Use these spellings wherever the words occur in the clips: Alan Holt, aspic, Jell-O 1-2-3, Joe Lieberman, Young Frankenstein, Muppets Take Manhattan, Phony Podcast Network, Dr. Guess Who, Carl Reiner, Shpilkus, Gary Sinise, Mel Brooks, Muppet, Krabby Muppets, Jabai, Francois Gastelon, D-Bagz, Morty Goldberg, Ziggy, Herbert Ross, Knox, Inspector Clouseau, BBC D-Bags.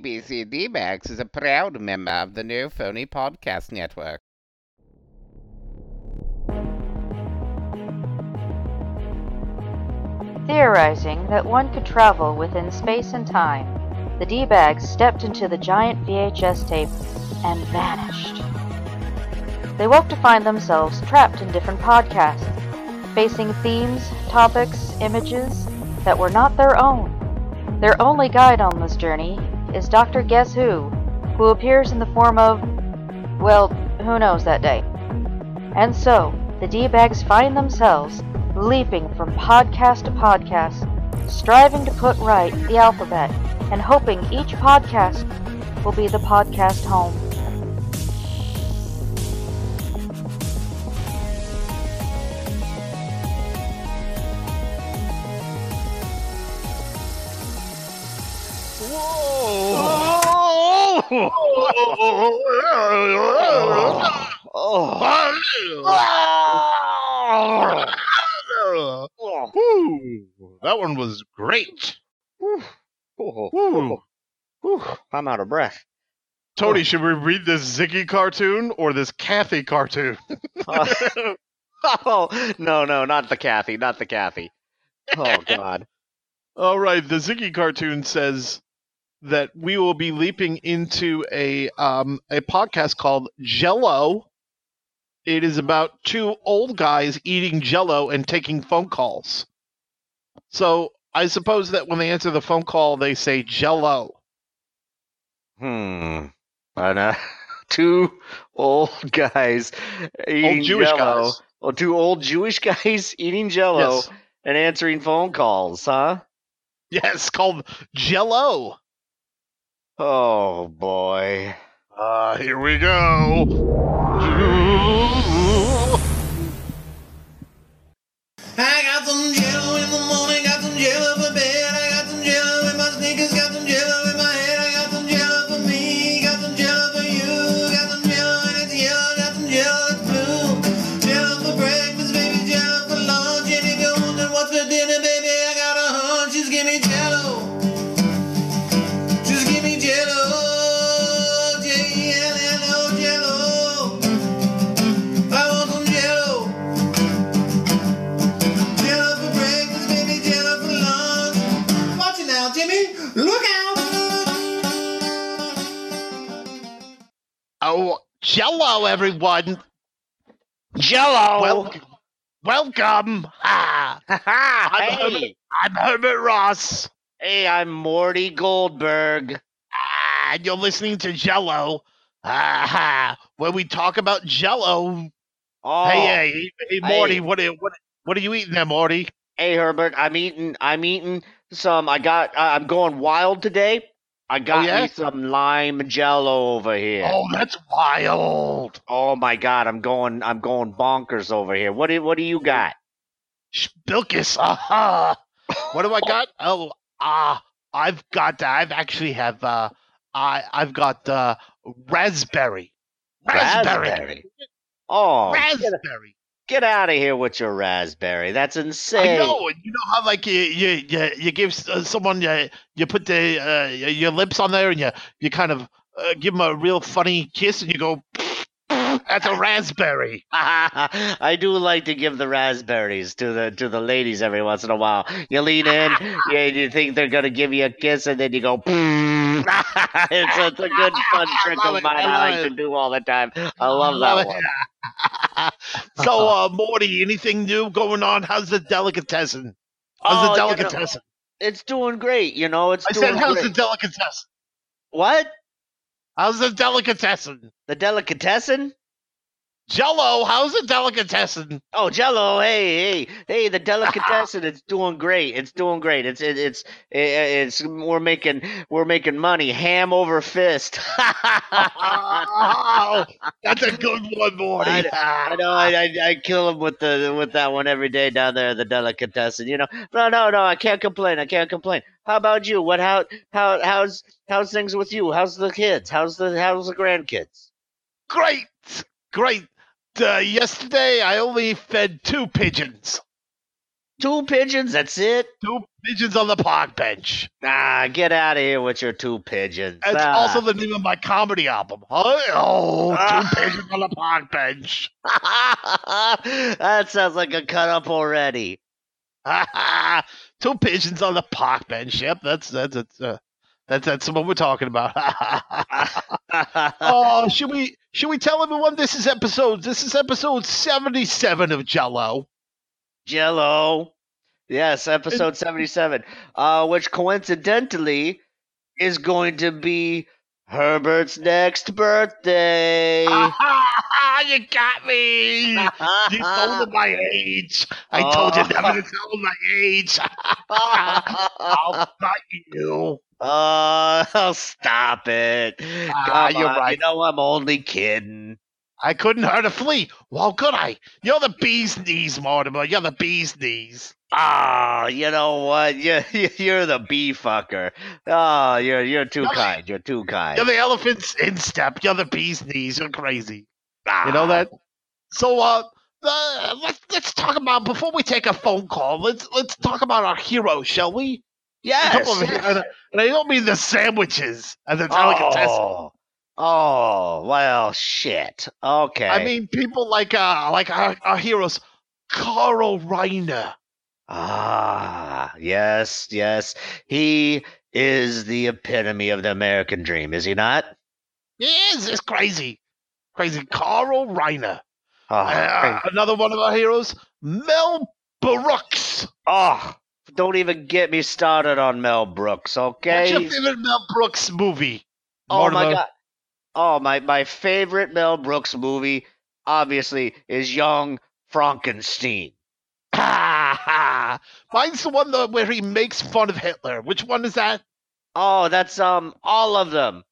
BBC D-Bags is a proud member of the new Phony Podcast Network. Theorizing that one could travel within space and time, the D-Bags stepped into the giant VHS tape and vanished. They woke to find themselves trapped in different podcasts, facing themes, topics, images that were not their own. Their only guide on this journey is Dr. Guess who appears in the form of, well, who knows that day. And so, the D-Bags find themselves leaping from podcast to podcast, striving to put right the alphabet, and hoping each podcast will be the podcast home. That one was great. I'm out of breath. Tony, should we read this Ziggy cartoon or this Kathy cartoon? No, not the Kathy. Oh, God. All right, the Ziggy cartoon says that we will be leaping into a podcast called Jell-O. It is about two old guys eating Jell-O and taking phone calls. So I suppose that when they answer the phone call, they say Jell-O. And, two old guys eating Jell-O. Well, two old Jewish guys eating Jell-O and answering phone calls, huh? Yes, called Jell-O. Oh, boy. Here we go. I got some Jell-O in the morning, got some Jell-O for bed, I got some Jell-O in my sneakers, got some Jell-O in my head, I got some Jell-O for me, got some Jell-O for you, got some Jell-O and it's yellow, got some Jell-O that's blue, Jell-O for breakfast, baby, Jell-O for lunch, and it goes, and what's for dinner, baby, I got a hunch, just give me Jell-O. Oh, Jell-O, everyone! Jell-O! Welcome! Ha! Ha! I'm Herbert Ross. Hey, I'm Morty Goldberg. And you're listening to Jell-O. When we talk about Jell-O. Oh, hey, Morty, what are you eating there, Morty? Hey, Herbert, I'm eating some. I'm going wild today. I got me some lime Jell-O over here. Oh, that's wild! Oh my God, I'm going bonkers over here. What do you got? Shpilkus, What do I got? Oh, I've got raspberry. Raspberry. Oh, raspberry. Get out of here with your raspberry. That's insane. I know. You know how like you give someone you put the your lips on there and you kind of give them a real funny kiss and you go, that's a raspberry. I do like to give the raspberries to the ladies every once in a while. You lean in, you think they're gonna give you a kiss and then you go. It's a good fun trick of mine. I like to do all the time. I love that one. So, Morty, anything new going on? How's the delicatessen? It's doing great, how's the delicatessen? What? How's the delicatessen? The delicatessen? Jell-O, how's the delicatessen? Oh, Jell-O, hey, the delicatessen, it's doing great. It's we're making money, ham over fist. Oh, that's a good one, Morty. I know, I kill him with that one every day down there, the delicatessen. No, I can't complain. How about you? What? How's things with you? How's the kids? How's the grandkids? Great. Yesterday, I only fed 2 pigeons. Two pigeons, that's it? Two pigeons on the park bench. Nah, get out of here with your two pigeons. It's also the name of my comedy album. Oh, two pigeons on the park bench. That sounds like a cut-up already. Two pigeons on the park bench. Yep, that's what we're talking about. Oh, should we tell everyone this is episode? This is episode 77 of Jell-O. Jell-O, yes, episode 77, which coincidentally is going to be Herbert's next birthday. You got me. You told him my age. I told you never to tell him my age. I'll fight you. Oh, stop it. You're right. You know I'm only kidding. I couldn't hurt a flea. Well, could I? You're the bee's knees, Mortimer. You're the bee's knees. Ah, you know what? You're the bee fucker. Oh, you're too kind. You're too kind. You're the elephant's instep. You're the bee's knees. You're crazy. You know that? So, let's talk about, before we take a phone call, let's talk about our hero, shall we? Yes. And I don't mean the sandwiches as a delicatessen. Oh, well, shit. Okay. I mean, people like our heroes, Carl Reiner. Ah, yes. He is the epitome of the American dream, is he not? He is. It's crazy. Crazy. Carl Reiner. Another one of our heroes, Mel Brooks. Oh, don't even get me started on Mel Brooks, okay? What's your favorite Mel Brooks movie? Oh, Mortimer? My God. Oh, my favorite Mel Brooks movie, obviously, is Young Frankenstein. Mine's the one where he makes fun of Hitler. Which one is that? Oh, that's all of them.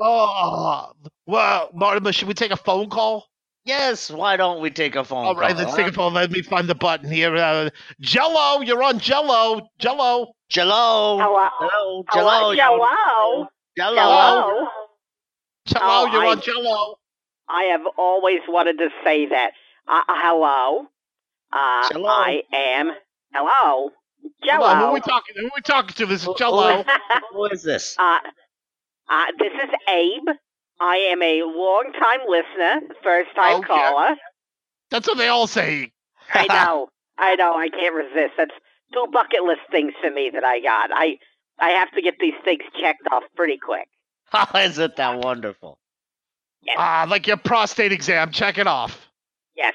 Oh, well, Mortimer, should we take a phone call? Yes, why don't we take a phone call? All right, let's take a phone. Let me find the button here. Jell-O, you're on Jell-O. Jell-O. Jell-O. Hello. Jell-O. Jell-O. Jell-O. Jell-O, you're on Jell-O. I have always wanted to say that. Hello. Jell-O. I am. Hello. Jell-O. Who are we talking to? This is Jell-O. Who is this? This is Abe. I am a long-time listener, first-time caller. That's what they all say. I know. I can't resist. That's two bucket list things for me that I got. I have to get these things checked off pretty quick. Isn't that wonderful? Yes. Like your prostate exam. Check it off. Yes.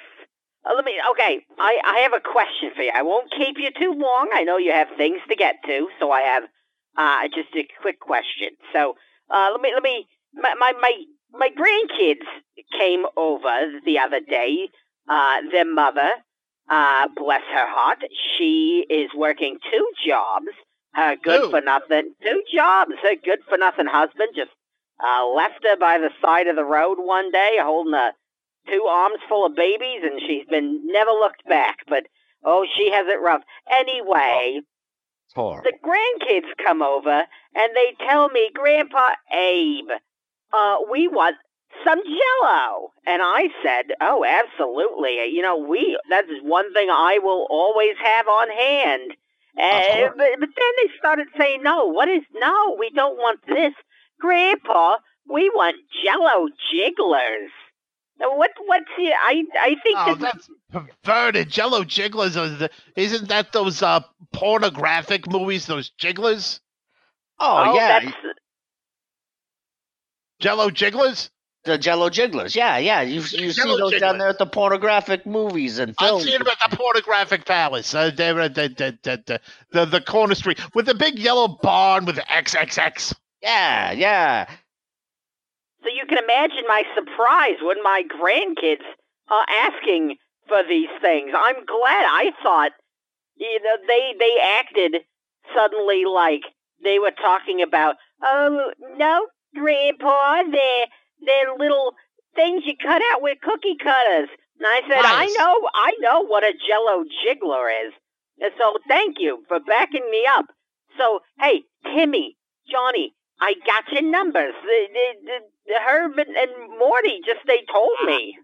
I have a question for you. I won't keep you too long. I know you have things to get to, so I have just a quick question. So let me. My grandkids came over the other day. Their mother, bless her heart, she is working two jobs. Her good-for-nothing Her good-for-nothing husband just left her by the side of the road one day, holding two arms full of babies, and she's been never looked back. But she has it rough. Anyway. The grandkids come over and they tell me, Grandpa Abe, we want some Jell-O. And I said, oh, absolutely. You know, that's one thing I will always have on hand. But then they started saying, no, we don't want this. Grandpa, we want Jell-O jigglers. I think that's perverted. Jell-O jigglers isn't that those pornographic movies? Those jigglers. Oh yeah. Jell-O jigglers. The Jell-O jigglers. Yeah. You see those jigglers down there at the pornographic movies and films. I've seen them at the pornographic palace. They're at the corner street with the big yellow barn with the XXX. Yeah. So you can imagine my surprise when my grandkids are asking for these things. I'm glad. I thought, they acted suddenly like they were talking about, oh, no, Grandpa, they're little things you cut out with cookie cutters. And I said, nice. I know what a Jell-O jiggler is. And so thank you for backing me up. So, hey, Timmy, Johnny, I got your numbers. Herb and Morty just—they told me.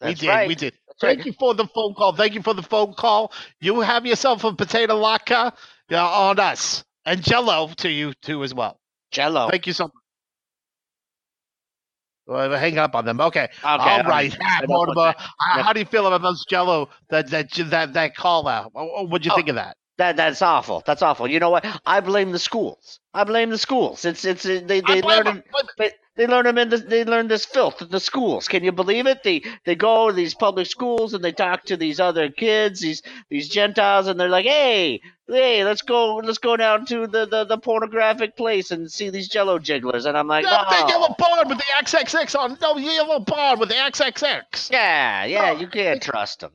That's right. We did. Thank you for the phone call. Thank you for the phone call. You have yourself a potato latke on us. And Jell-O to you, too, as well. Jell-O. Thank you so much. Well, hang up on them. Okay. All right. Mortimer, how do you feel about those Jell-O, that call out? What do you think of that? That's awful. That's awful. You know what? I blame the schools. They learn it. They learn them in this. They learn this filth in the schools. Can you believe it? They go to these public schools and they talk to these other kids, these Gentiles, and they're like, hey, let's go down to the pornographic place and see these Jell-O jigglers. And I'm like, no, the yellow barn with the XXX on. No, yellow barn with the XXX. Yeah. You can't trust them.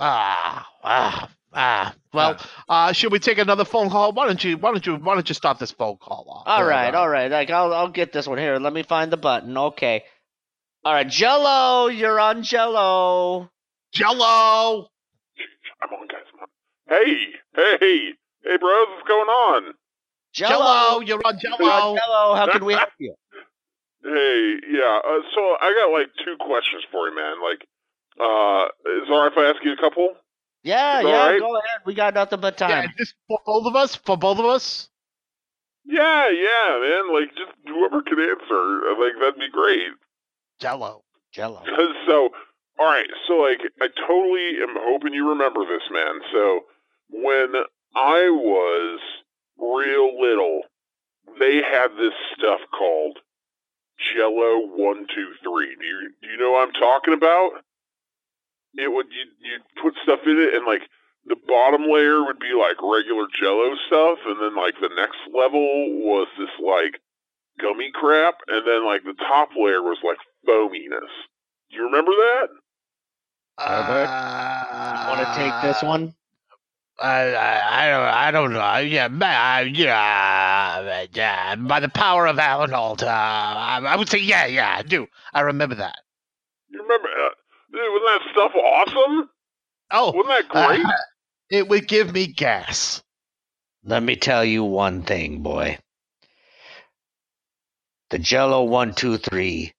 Well, should we take another phone call? Why don't you stop this phone call off? All right. Like I'll get this one here. Let me find the button. Okay. All right, Jell-O, you're on Jell-O. Jell-O. I'm on, guys. Hey, bro, what's going on? Jell-O, you're on Jell-O. Jell-O, how can we help you? Hey, yeah. So I got like two questions for you, man. Like, is it all right if I ask you a couple? Yeah, right? Go ahead. We got nothing but time. Yeah, just for both of us? Yeah, man. Like, just whoever can answer, like, that'd be great. Jell-O. So, all right. So, like, I totally am hoping you remember this, man. So, when I was real little, they had this stuff called Jell-O 1-2-3. Do you know what I'm talking about? It would you'd put stuff in it, and like the bottom layer would be like regular Jell-O stuff, and then like the next level was this like gummy crap, and then like the top layer was like foaminess. Do you remember that? Herbert, you want to take this one? I don't know. Yeah. By the power of Alan Holt, I would say yeah, I do. I remember that. You remember that? Dude, wasn't that stuff awesome? Oh. Wasn't that great? It would give me gas. Let me tell you one thing, boy. The Jell-O 1-2-3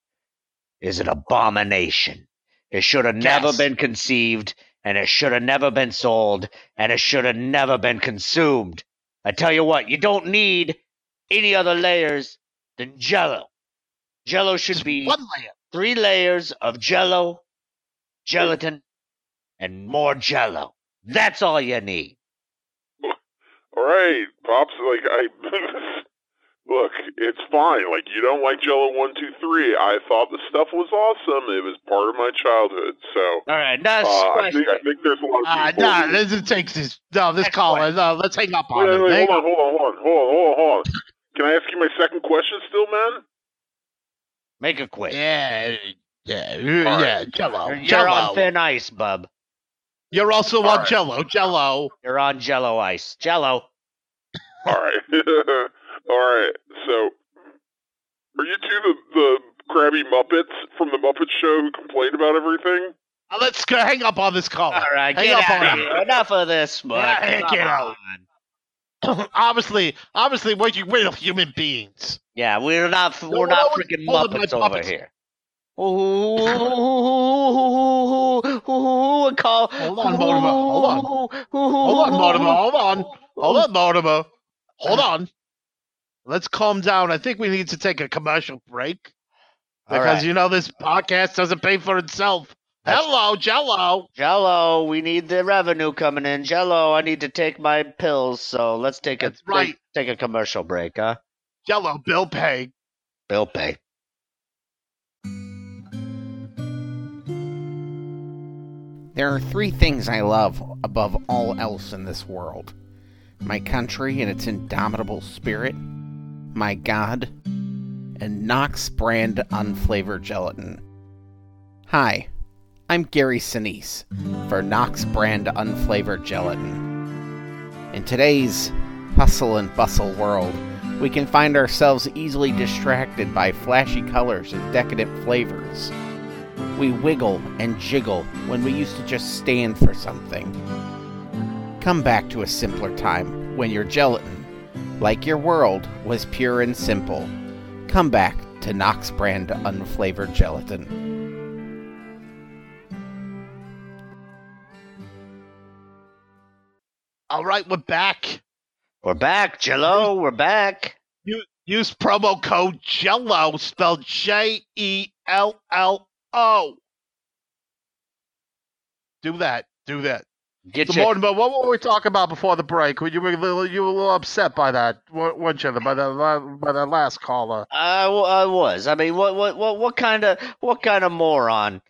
is an abomination. It should have never been conceived, and it should have never been sold, and it should have never been consumed. I tell you what, you don't need any other layers than Jell-O. Jell-O should be one layer. 3 layers of Jell-O. Gelatin and more Jell-O. That's all you need. All right, Pops. Like look, it's fine. Like you don't like Jell-O 1-2-3. I thought the stuff was awesome. It was part of my childhood. So all right, that's I think there's a lot of people. Let's hang up on it. Hold on. Can I ask you my second question, still, man? Make it quick. Yeah, Jell-O. You're on thin ice, bub. You're also on Jell-O. You're on Jell-O ice. Jell-O. All right. So, are you two the Krabby Muppets from the Muppet Show who complained about everything? Let's hang up on this call. All right, get out of here. Enough of this, bud. Get out. Obviously, we're human beings. Yeah, we're not freaking Muppets over here. Hold on, Mortimer. Let's calm down. I think we need to take a commercial break. Because, you know, this podcast doesn't pay for itself. Hello, Jell-O. Jell-O, we need the revenue coming in. Jell-O, I need to take my pills, so let's take a commercial break, huh? Jell-O, bill pay. There are 3 things I love above all else in this world. My country and its indomitable spirit, my God, and Knox brand unflavored gelatin. Hi, I'm Gary Sinise for Knox brand unflavored gelatin. In today's hustle and bustle world, we can find ourselves easily distracted by flashy colors and decadent flavors. We wiggle and jiggle when we used to just stand for something. Come back to a simpler time when your gelatin, like your world, was pure and simple. Come back to Knox brand unflavored gelatin. All right, we're back. We're back, Jell-O. We're back. Use promo code Jell-O, spelled Jello. Do that. So, Mortimer, what were we talking about before the break? You were a little upset by that, weren't you? By that last caller. I was. I mean, what kind of moron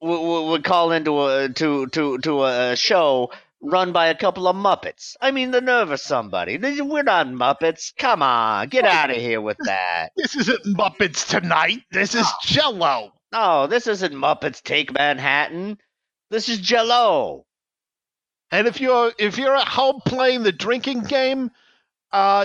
would call into a show run by a couple of Muppets? I mean, the nerve of somebody. We're not Muppets. Come on, get out of here with that. This isn't Muppets Tonight. This is Jell-O. No, this isn't Muppets Take Manhattan. This is Jell-O. And if you're at home playing the drinking game,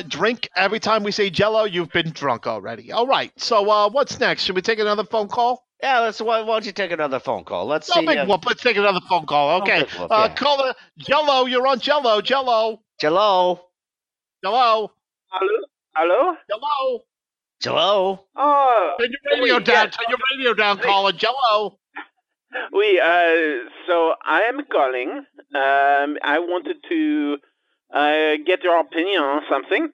drink every time we say Jell-O. You've been drunk already. All right. So what's next? Should we take another phone call? Yeah. Why don't you take another phone call? Let's see. Let's take another phone call. Okay. Caller Jell-O. You're on Jell-O. Jell-O. Jell-O. Jell-O. Hello. Jell-O. Jell-O. Oh. Turn your radio down. Turn your radio down, caller Jell-O. So I am calling. I wanted to get your opinion on something.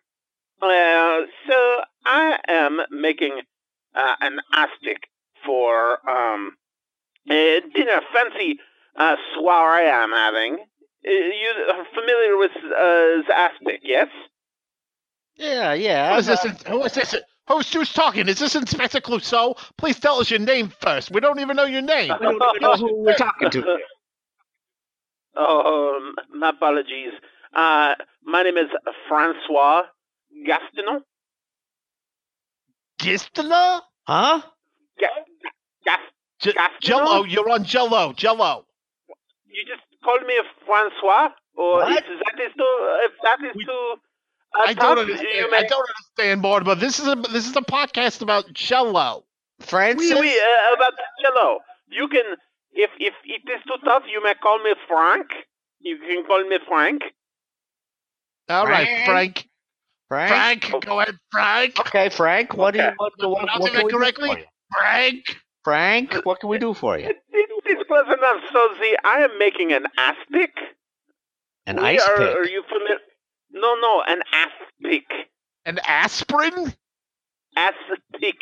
So I am making an astic for a dinner, fancy soiree I'm having. You are familiar with the astic, yes? Yeah. Who is this? Who's talking? Is this Inspector Clouseau? Please tell us your name first. We don't even know your name. We don't even know who we're talking to. Oh, my apologies. My name is Francois Gastelon. Gastelon? Huh? Jell-O, you're on Jell-O. Jell-O. You just called me Francois? Or what? I don't understand, Mortimer. This is a podcast about Jell-O. Francis? Oui, about Jell-O. You can, if it is too tough, you may call me Frank. You can call me Frank. All right, Frank, okay. Go ahead, Frank. Okay, Frank, what do you want to do? What can we correctly? Do for you? Frank, what can we do for you? It's close enough. So, I am making an ass pick. An ice pick? Are you familiar? No, an aspic. An aspirin? Aspic.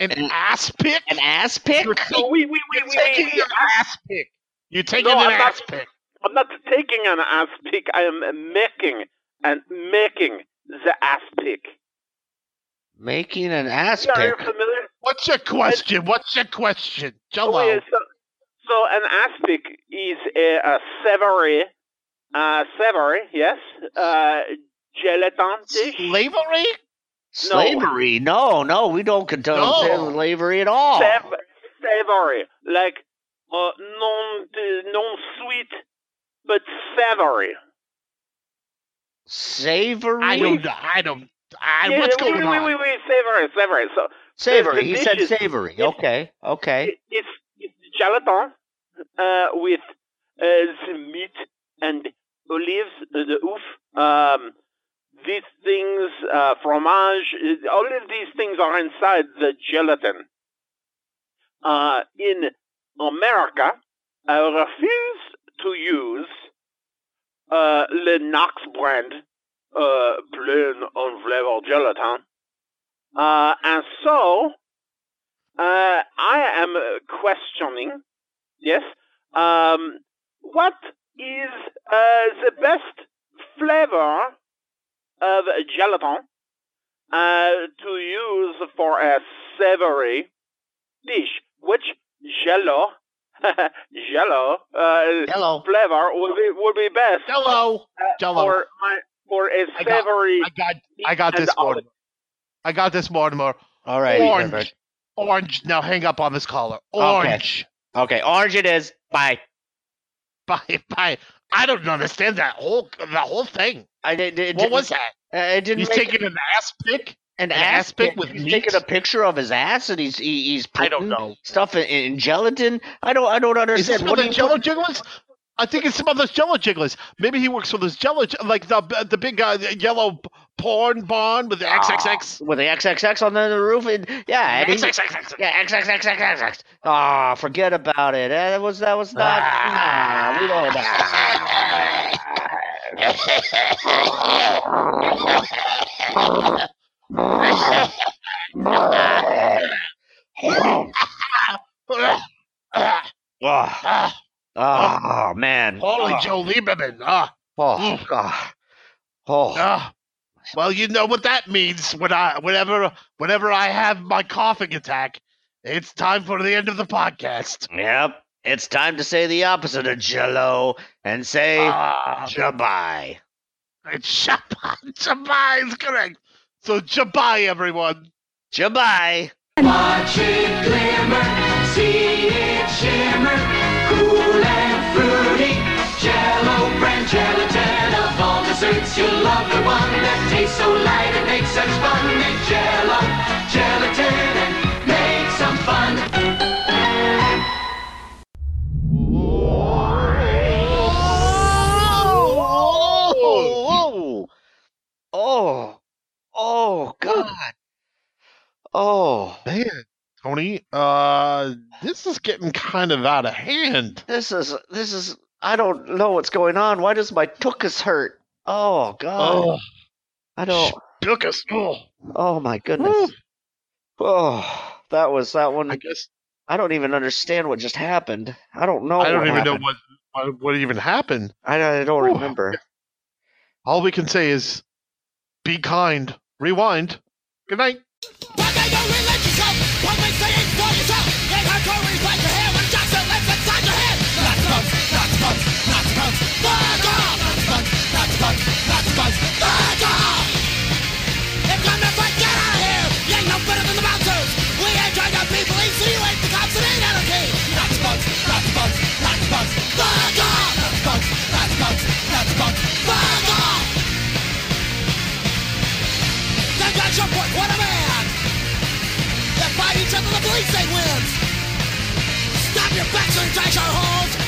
An aspic? An aspic? You're taking an aspic. You're taking an aspic. I'm not taking an aspic. I am making the aspic. Making an aspic? Are you familiar? What's your question? Jell-O. Oh, yeah, so an aspic is a savory. Savory, yes. Gelatin dish. Slavery? Slavery? No, we don't condone slavery at all. Savory, like non-sweet, but savory. Savory? I don't. Yeah, what's going on? Wait, savory. So, savory. He said savory. Okay. It's gelatin with the meat and olives, the oof, these things, fromage, all of these things are inside the gelatin. In America, I refuse to use the Knox brand plain unflavored gelatin. And so, I am questioning, yes, what is the best flavor of gelatin to use for a savory dish? Which Jell-O flavor would be best? Jell-O. For a savory. I got this, Mortimer. All right, orange. Now hang up on this caller. Orange. Okay. Orange it is. Bye. Bye. I don't understand that whole thing. What was that? He's taking an ass pick? An ass pick with meat? He's taking a picture of his ass and he's putting stuff in gelatin? I don't understand. Is this for the Jell-O Jigglers? I think it's some of those Jell-O Jigglers. Maybe he works for those Jell-O, like the big the yellow porn barn with the XXX. With the XXX on the roof? XXX. Yeah, XXXXX. Oh, forget about it. That was not... We don't know about Oh, man. Holy Joe Lieberman. Oh, God. Oh. Well, you know what that means. Whenever I have my coughing attack, it's time for the end of the podcast. Yep. It's time to say the opposite of Jell-O and say Jabai. It's Jabai is correct. So Jabai, everyone. Jabai. Watch it glimmer, see it shimmer, cool and fruity, Jell-O, Brangelatine, of all desserts you'll love the one that tastes so light and makes such fun. Make Jell-O, Gelatine, and make some fun. Oh, God. Oh, man, Tony, this is getting kind of out of hand. This is, I don't know what's going on. Why does my tuchus hurt? Oh, God. Oh, I don't. Shpilkus. Oh, my goodness. Oh, that was that one. I guess. I don't even understand what just happened. I don't know. I don't even know what even happened. I don't remember. All we can say is be kind. Rewind. Good night. One day you'll relate yourself. One day say it for yourself. Get her stories like your hair and jocks that left inside your head. Not smoke, not smoke, not smoke, fuck off. Not smoke, not smoke, not smoke, fuck off. If you're not right, get out of here. You ain't no better than the bouncers. We ain't trying to be police, so you ain't the cops and ain't anarchy. Not smoke, not smoke, not smoke, fuck off. Not smoke, not smoke, not smoke, fuck off. That's your point, what a man! They fight each other, the police, they win! Stop your backs and trash your holes!